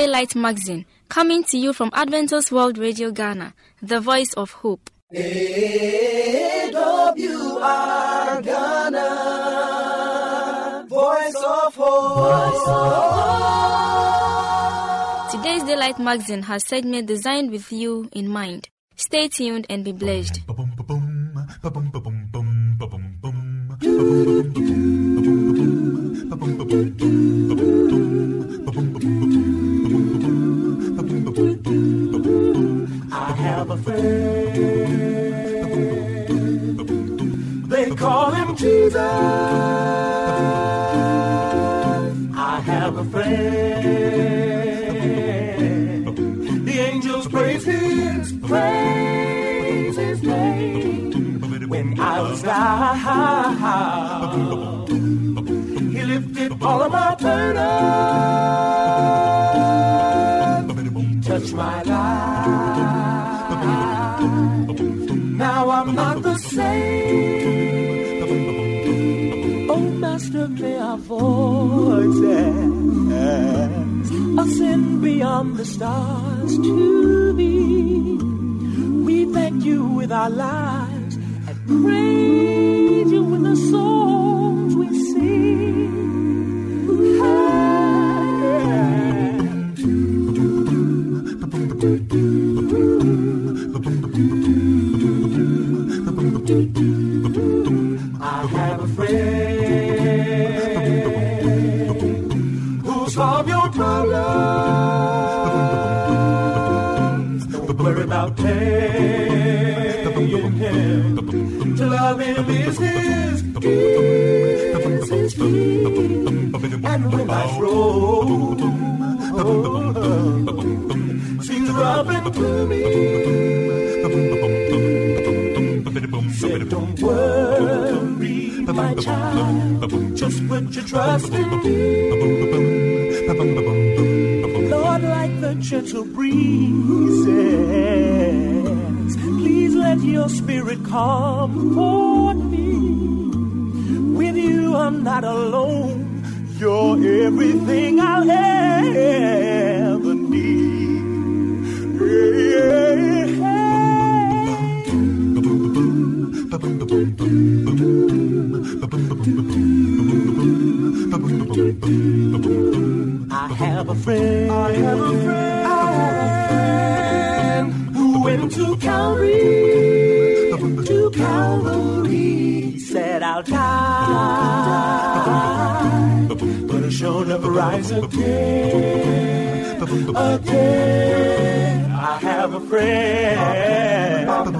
Saturday Light Magazine, coming to you from Adventist World Radio Ghana, the voice of hope. AWR Ghana, voice of hope. Today's Daylight Magazine has segment designed with you in mind. Stay tuned and be blessed. I have a friend, they call him Jesus. I have a friend, the angels praise his name. When I was down, he lifted all of my burdens. He touched my life. Now I'm not the same. Oh, Master, may our voices ascend beyond the stars to thee. We thank you with our lives and praise you with the songs we sing. I have a friend who'll solve your problems. Don't worry about paying him. To love him is his key. And when I roll, seems rough and gloomy. Said, don't worry, my child, just put your trust in me. Lord, like the gentle breezes, please let your spirit come for me. With you, I'm not alone. You're everything I'll ever need. Hey, hey. I have a friend who went to Calvary. To Calvary, said I'll die. But it shall never rise again. I have a friend.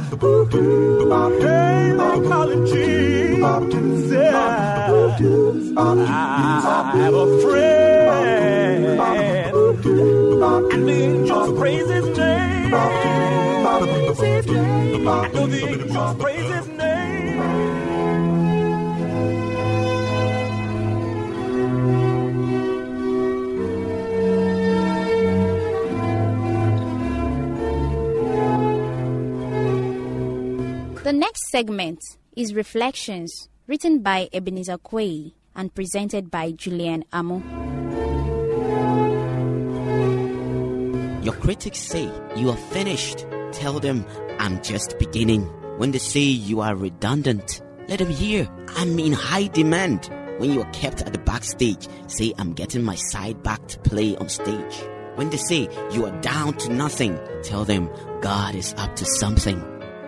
They call him Jesus. I have a friend. And the angels praise his name. And the angels praise his name. The next segment is Reflections, written by Ebenezer Kwei and presented by Julian Amo. Your critics say you are finished. Tell them I'm just beginning. When they say you are redundant, let them hear I'm in high demand. When you are kept at the backstage, say I'm getting my side back to play on stage. When they say you are down to nothing, tell them God is up to something.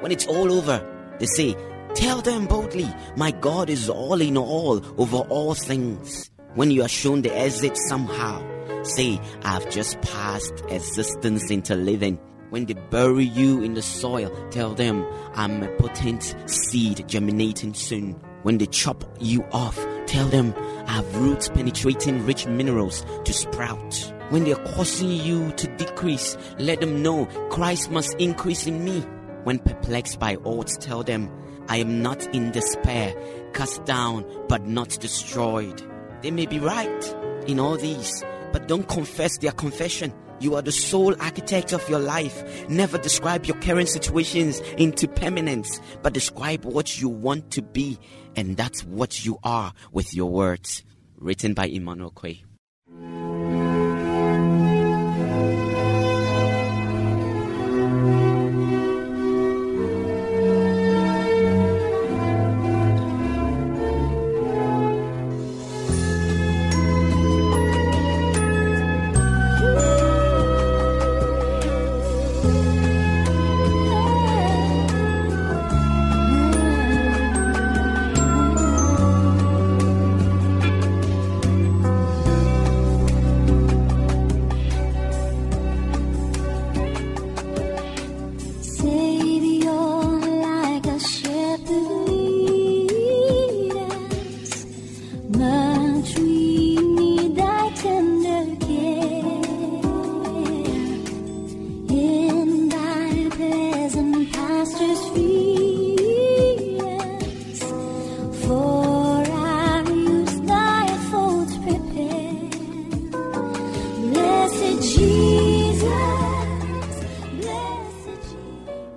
When it's all over, they say, tell them boldly, my God is all in all over all things. When you are shown the exit somehow, say, I've just passed existence into living. When they bury you in the soil, tell them, I'm a potent seed germinating soon. When they chop you off, tell them, I've roots penetrating rich minerals to sprout. When they are causing you to decrease, let them know, Christ must increase in me. When perplexed by odds, tell them, I am not in despair, cast down, but not destroyed. They may be right in all these, but don't confess their confession. You are the sole architect of your life. Never describe your current situations into permanence, but describe what you want to be, and that's what you are with your words. Written by Emmanuel Kwe.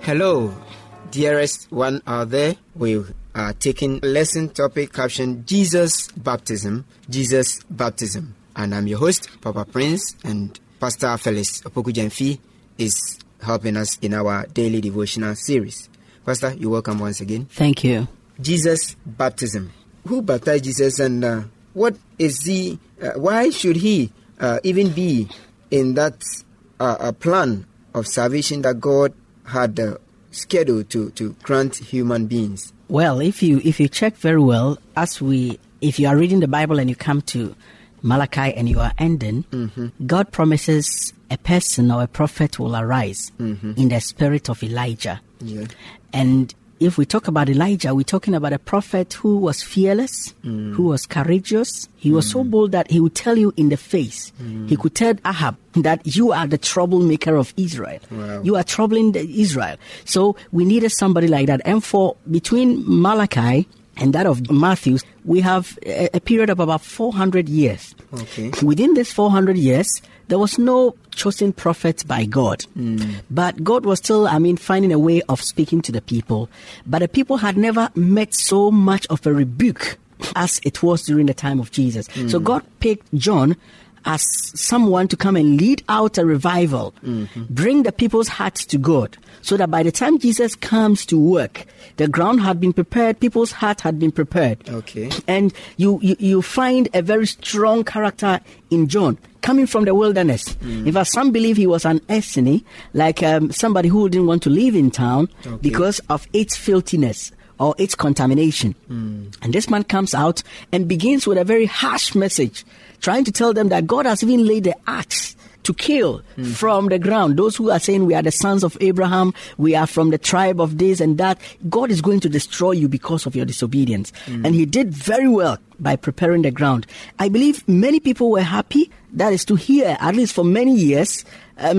Hello, dearest one out there. We are taking lesson topic caption Jesus Baptism. And I'm your host, Papa Prince, and Pastor Felix Opoku-Gyenfi is helping us in our daily devotional series. Pastor, you're welcome once again. Thank you. Jesus Baptism. Who baptized Jesus, and what is he? Why should he even be in that plan of salvation that God had scheduled to grant human beings? Well, if you check very well, if you are reading the Bible and you come to Malachi and you are ending, God promises a person or a prophet will arise in the spirit of Elijah. Yeah. And if we talk about Elijah, we're talking about a prophet who was fearless, who was courageous. He was so bold that he would tell you in the face. He could tell Ahab that you are the troublemaker of Israel. Wow. You are troubling Israel. So we needed somebody like that. And for between Malachi and that of Matthew, we have a period of about 400 years. Okay. Within this 400 years, there was no chosen prophet by God. But God was still, finding a way of speaking to the people. But the people had never met so much of a rebuke as it was during the time of Jesus. So God picked John as someone to come and lead out a revival, bring the people's hearts to God, so that by the time Jesus comes to work, the ground had been prepared, people's heart had been prepared. Okay. And you find a very strong character in John, coming from the wilderness. In fact, some believe he was an Essene, like somebody who didn't want to live in town because of its filthiness or its contamination. And this man comes out and begins with a very harsh message, trying to tell them that God has even laid the axe to kill from the ground. Those who are saying we are the sons of Abraham, we are from the tribe of this and that, God is going to destroy you because of your disobedience. And he did very well by preparing the ground. I believe many people were happy, that is to hear, at least for many years,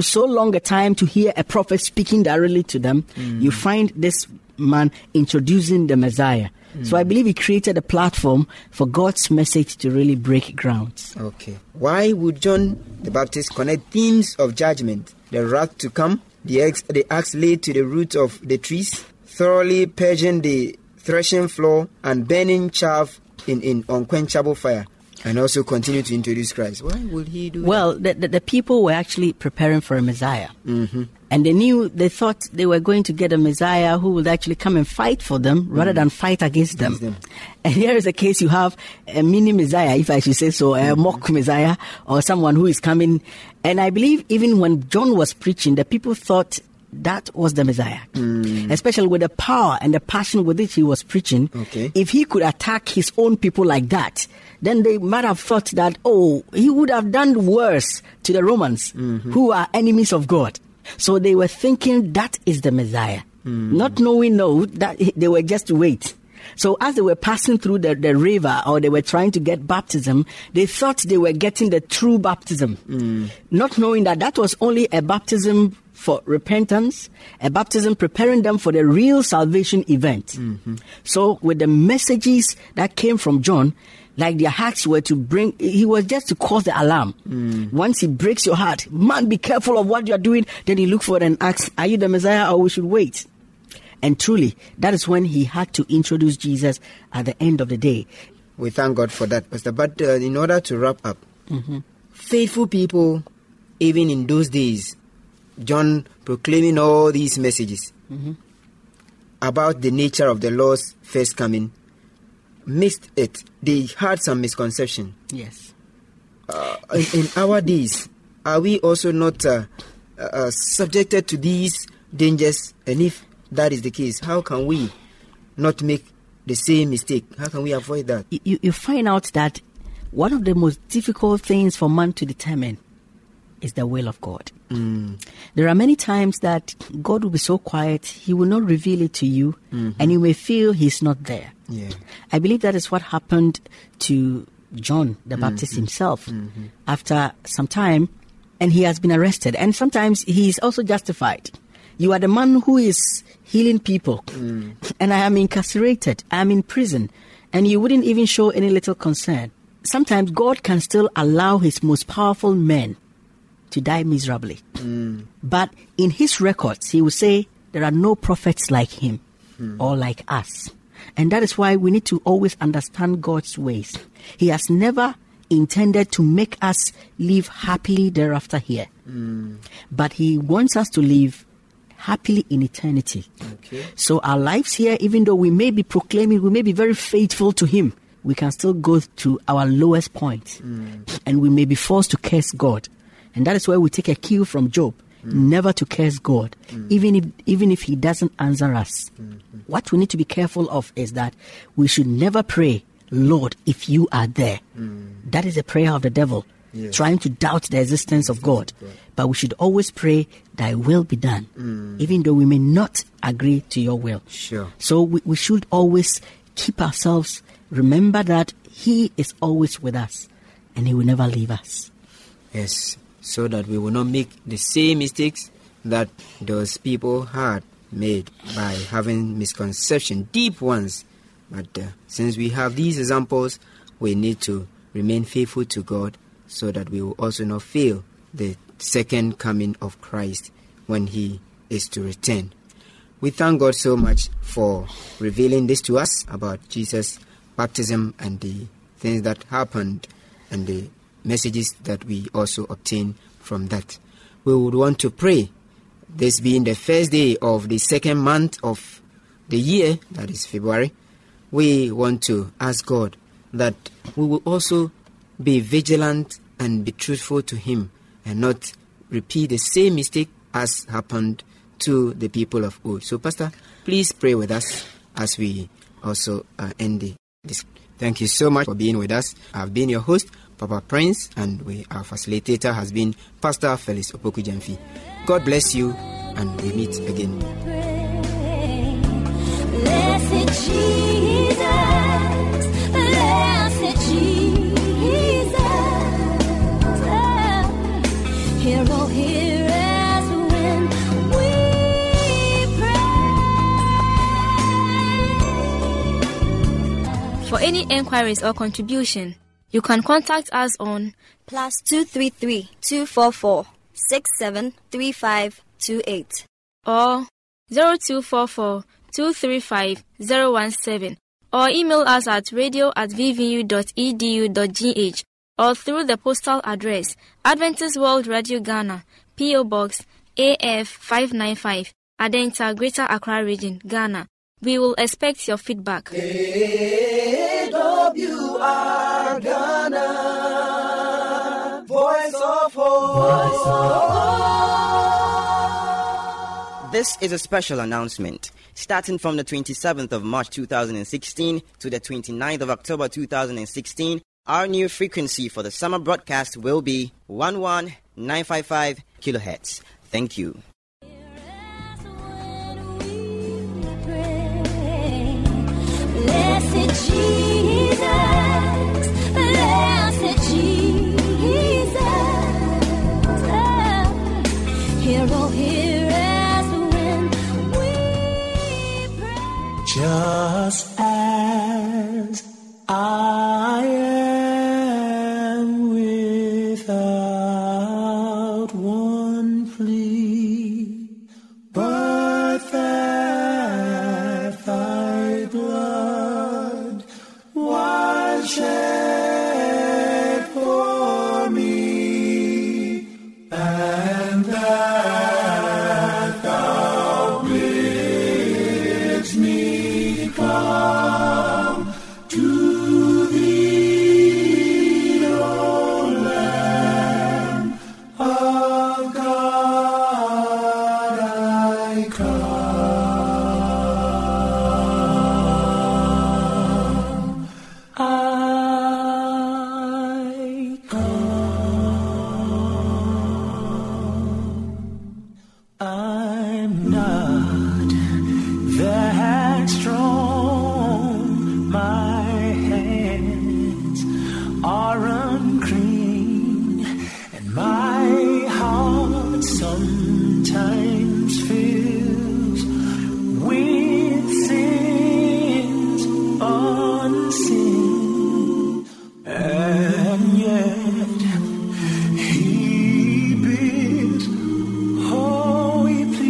so long a time to hear a prophet speaking directly to them. You find this man introducing the Messiah. So I believe he created a platform for God's message to really break grounds. Okay. Why would John the Baptist connect themes of judgment, the wrath to come, the axe laid to the root of the trees, thoroughly purging the threshing floor, and burning chaff in unquenchable fire, and also continue to introduce Christ? Why would he do that? Well, the people were actually preparing for a Messiah. And they thought they were going to get a Messiah who would actually come and fight for them rather than fight against them. And here is a case you have a mini Messiah, if I should say so, a mock Messiah, or someone who is coming. And I believe even when John was preaching, the people thought that was the Messiah, especially with the power and the passion with which he was preaching. Okay. If he could attack his own people like that, then they might have thought that, he would have done worse to the Romans, who are enemies of God. So they were thinking that is the Messiah, not knowing that they were just to wait. So as they were passing through the river, or they were trying to get baptism, they thought they were getting the true baptism, not knowing that was only a baptism for repentance, a baptism preparing them for the real salvation event. So with the messages that came from John, like their hearts were he was just to cause the alarm. Once he breaks your heart, man, be careful of what you are doing. Then he looks for it and asks, are you the Messiah, or we should wait? And truly, that is when he had to introduce Jesus at the end of the day. We thank God for that, Pastor. But in order to wrap up, faithful people, even in those days, John proclaiming all these messages about the nature of the Lord's first coming, missed it. They had some misconception. Yes. In our days, are we also not subjected to these dangers? And if that is the case, how can we not make the same mistake? How can we avoid that? You find out that one of the most difficult things for man to determine is the will of God. There are many times that God will be so quiet, he will not reveal it to you, and you may feel he's not there. Yeah. I believe that is what happened to John the Baptist himself after some time, and he has been arrested. And sometimes he is also justified. You are the man who is healing people, and I am incarcerated, I am in prison, and you wouldn't even show any little concern. Sometimes God can still allow his most powerful men to die miserably. But in his records, he will say, There are no prophets like him or like us. And that is why we need to always understand God's ways. He has never intended to make us live happily thereafter here. But he wants us to live happily in eternity. Okay. So our lives here, even though we may be proclaiming, we may be very faithful to him, we can still go to our lowest point. And we may be forced to curse God. And that is why we take a cue from Job. Never to curse God, even if he doesn't answer us. What we need to be careful of is that we should never pray, Lord, if you are there. That is a prayer of the devil, trying to doubt the existence of God. But we should always pray, thy will be done, even though we may not agree to your will. So we should always keep ourselves, remember that he is always with us, and he will never leave us. Yes. So that we will not make the same mistakes that those people had made by having misconceptions, deep ones. But since we have these examples, we need to remain faithful to God so that we will also not fail the second coming of Christ when he is to return. We thank God so much for revealing this to us about Jesus' baptism and the things that happened and the messages that we also obtain from that. We would want to pray, this being the first day of the second month of the year, that is February, we want to ask God that we will also be vigilant and be truthful to him and not repeat the same mistake as happened to the people of old. So, Pastor, please pray with us as we also end this. Thank you so much for being with us. I've been your host, Papa Prince, and our facilitator has been Pastor Felix Opoku-Gyenfi. God bless you, and we meet again. Blessed Jesus, blessed Jesus, hero here. For any enquiries or contribution, you can contact us on +233 244 673528 or 0244 235 017, or email us at radio@vvu.edu.gh, or through the postal address Adventist World Radio Ghana, P.O. Box AF 595, Adenta, Greater Accra Region, Ghana. We will expect your feedback. AWR Ghana, Voice of Hope. This is a special announcement. Starting from the 27th of March 2016 to the 29th of October 2016, our new frequency for the summer broadcast will be 11955 kHz. Thank you. Blessed Jesus, hero, hear us when we pray. Just as I am without one plea, but that thy blood was shed. He bids, holy, please.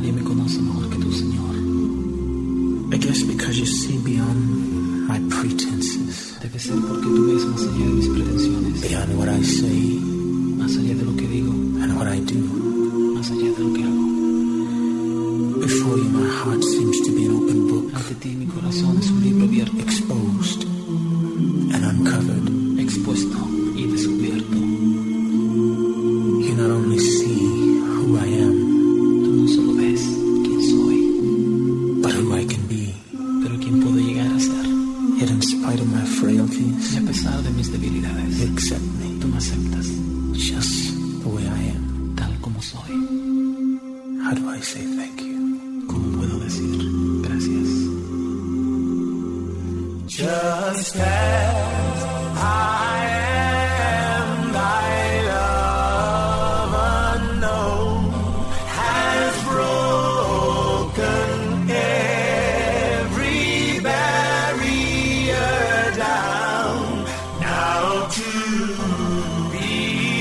Dio, conosco tu, Señor. I guess because you see beyond my pretenses. Debe ser porque tú ves más allá de mis pretensiones. Beyond what I say. Más allá de lo que digo. And what I do. Más allá de lo que hago. Before you, my heart seems to be an open book. Ante ti, mi corazón es un libro abierto. Exposed and uncovered. Expuesto y descubierto. You not only see who I am. You accept me. Tú me aceptas. Just the way I am. Tal como soy. How do I say thank you? ¿Cómo puedo decir gracias? Just as I am, thy love unknown has broken every barrier down. Now to be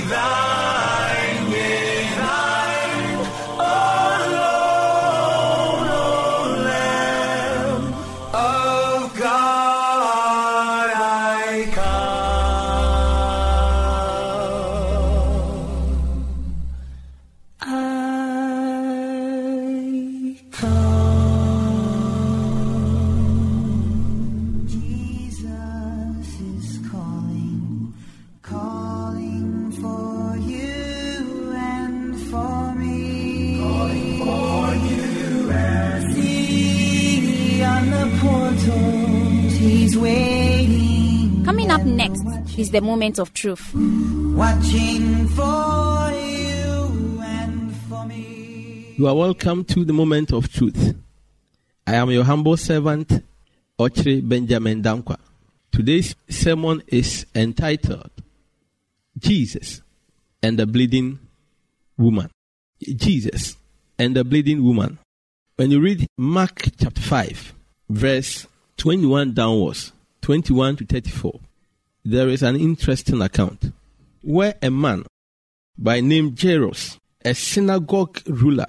thine in thine, alone, O Lamb of God, I come. I come. Jesus is calling for you and for me. Calling for you and me. On the portals, he's waiting. Coming up next is the moment of truth. Watching for you and for me. You are welcome to the moment of truth. I am your humble servant, Otre Benjamin Dankwa. Today's sermon is entitled Jesus and the Bleeding Woman. Jesus and the Bleeding Woman. When you read Mark chapter 5, verse 21 downwards, 21 to 34, there is an interesting account where a man by name Jairus, a synagogue ruler,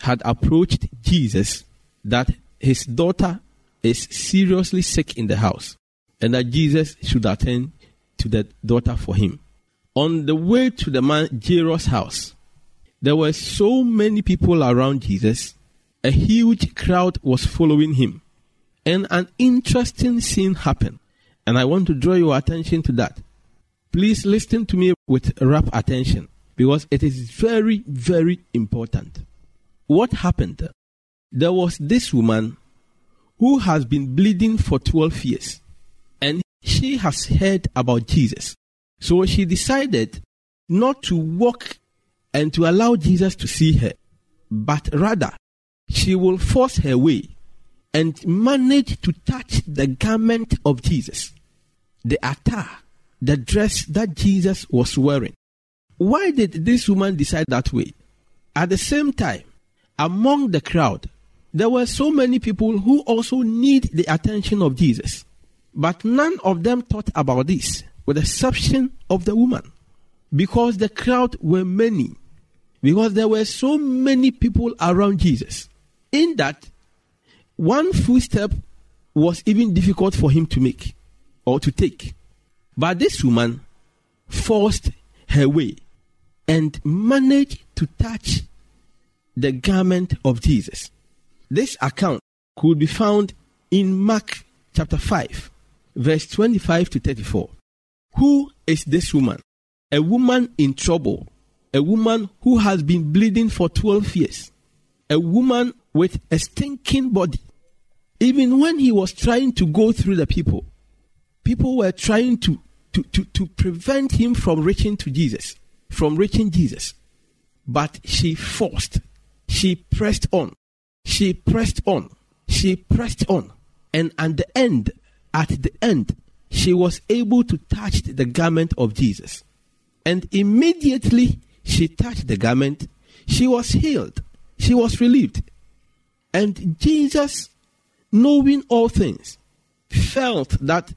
had approached Jesus that his daughter is seriously sick in the house and that Jesus should attend to the daughter for him. On the way to the man Jairus' house, there were so many people around Jesus. A huge crowd was following him. And an interesting scene happened. And I want to draw your attention to that. Please listen to me with rapt attention, because it is very, very important. What happened? There was this woman who has been bleeding for 12 years. And she has heard about Jesus. So she decided not to walk and to allow Jesus to see her, but rather she will force her way and manage to touch the garment of Jesus, the attire, the dress that Jesus was wearing. Why did this woman decide that way? At the same time, among the crowd, there were so many people who also need the attention of Jesus, but none of them thought about this, with the exception of the woman, because the crowd were many, because there were so many people around Jesus, in that one footstep was even difficult for him to make or to take. But this woman forced her way and managed to touch the garment of Jesus. This account could be found in Mark chapter 5, verse 25 to 34. Who is this woman? A woman in trouble. A woman who has been bleeding for 12 years. A woman with a stinking body. Even when he was trying to go through the people, people were trying to prevent him from reaching to Jesus. But she forced. She pressed on. And at the end, she was able to touch the garment of Jesus. And immediately she touched the garment. She was healed. She was relieved. And Jesus, knowing all things, felt that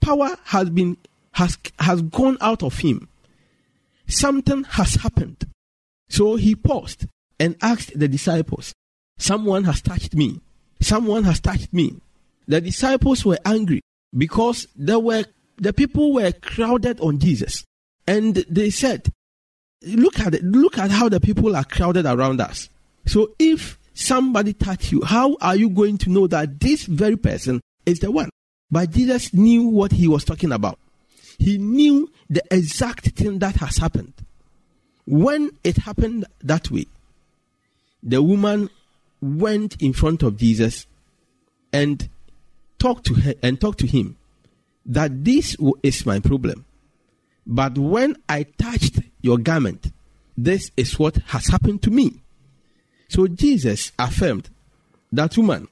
power has gone out of him. Something has happened. So he paused and asked the disciples, "Someone has touched me. Someone has touched me." The disciples were angry because the people were crowded on Jesus. And they said, look at how the people are crowded around us. So if somebody touched you, how are you going to know that this very person is the one? But Jesus knew what he was talking about. He knew the exact thing that has happened. When it happened that way, the woman went in front of Jesus and talked to him that this is my problem. But when I touched your garment, this is what has happened to me. So Jesus affirmed that woman,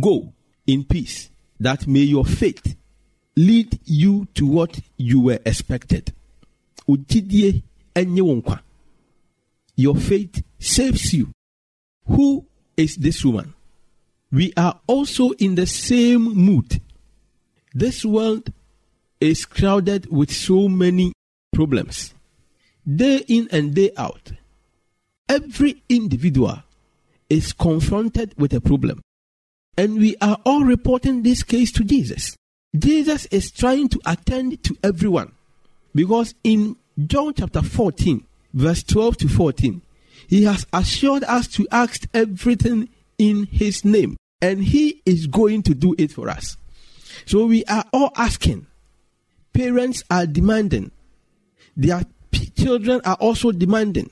go in peace, that may your faith lead you to what you were expected. Your faith saves you. Who is this woman? We are also in the same mood. This world is crowded with so many problems. Day in and day out, every individual is confronted with a problem. And we are all reporting this case to Jesus. Jesus is trying to attend to everyone. Because in John chapter 14, verse 12 to 14, he has assured us to ask everything in his name. And he is going to do it for us. So we are all asking. Parents are demanding. Their children are also demanding.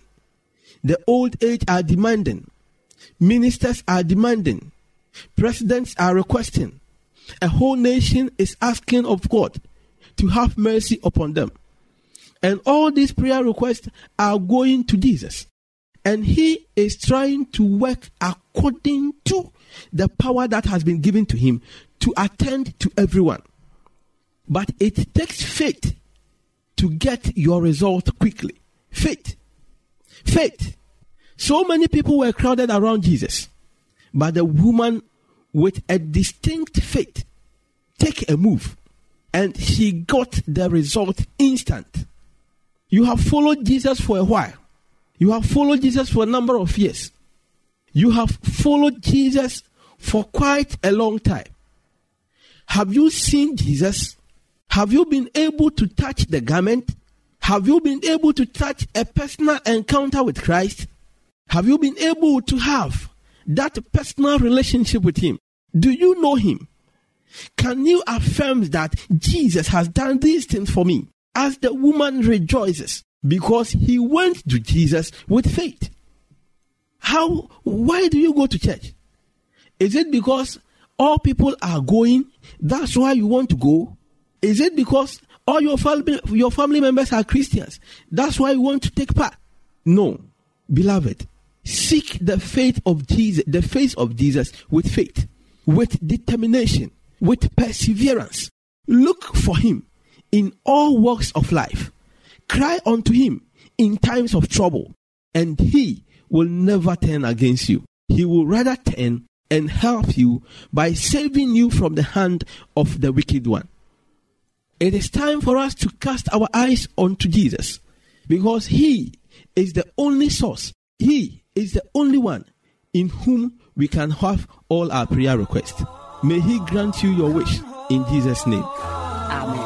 The old age are demanding. Ministers are demanding. Presidents are requesting. A whole nation is asking of God to have mercy upon them. And all these prayer requests are going to Jesus. And he is trying to work according to the power that has been given to him to attend to everyone. But it takes faith to get your result quickly. Faith. So many people were crowded around Jesus. But the woman with a distinct faith take a move. And she got the result instant. You have followed Jesus for a while. You have followed Jesus for a number of years. You have followed Jesus for quite a long time. Have you seen Jesus? Have you been able to touch the garment? Have you been able to touch a personal encounter with Christ? Have you been able to have that personal relationship with him? Do you know him? Can you affirm that Jesus has done these things for me? As the woman rejoices because he went to Jesus with faith. Why do you go to church? Is it because all people are going, that's why you want to go? Is it because all your family members are Christians, that's why you want to take part? No, beloved, seek the faith of Jesus, the face of Jesus with faith, with determination, with perseverance. Look for him in all walks of life. Cry unto him in times of trouble, and he will never turn against you. He will rather turn and help you by saving you from the hand of the wicked one. It is time for us to cast our eyes onto Jesus, because he is the only source. He is the only one in whom we can have all our prayer requests. May he grant you your wish in Jesus' name. Amen.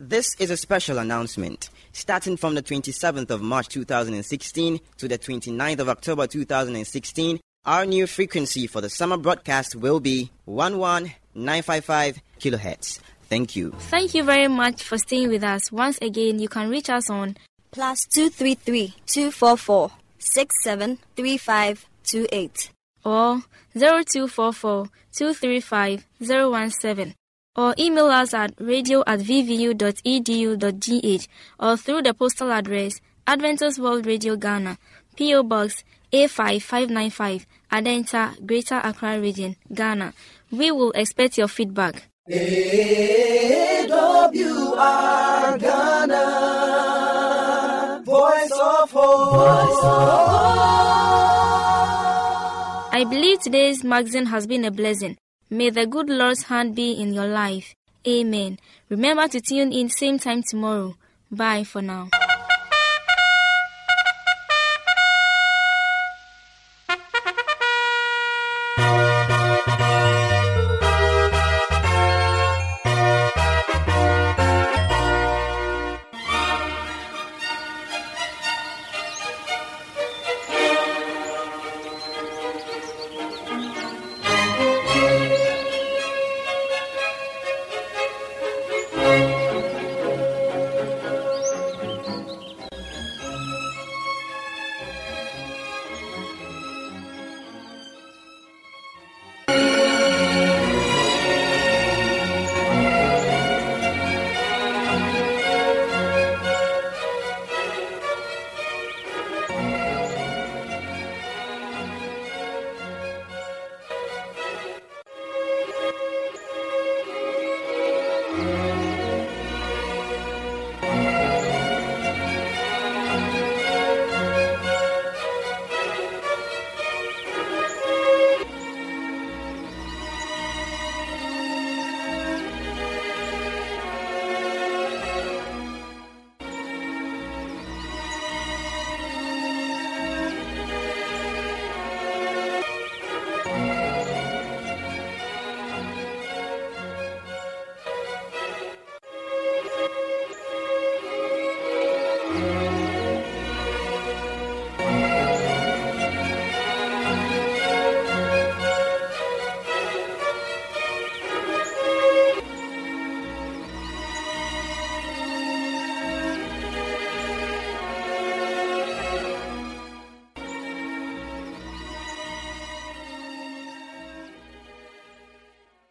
This is a special announcement. Starting from the 27th of March 2016 to the 29th of October 2016, our new frequency for the summer broadcast will be 11955 kHz. Thank you. Thank you very much for staying with us. Once again, you can reach us on +233 244 673528 or 0244 235 017. Or email us at radio@vvu.edu.gh or through the postal address Adventist World Radio Ghana, P.O. Box A5595, Adenta, Greater Accra Region, Ghana. We will expect your feedback. AWR Ghana, Voice of Hope. I believe today's magazine has been a blessing. May the good Lord's hand be in your life. Amen. Remember to tune in same time tomorrow. Bye for now.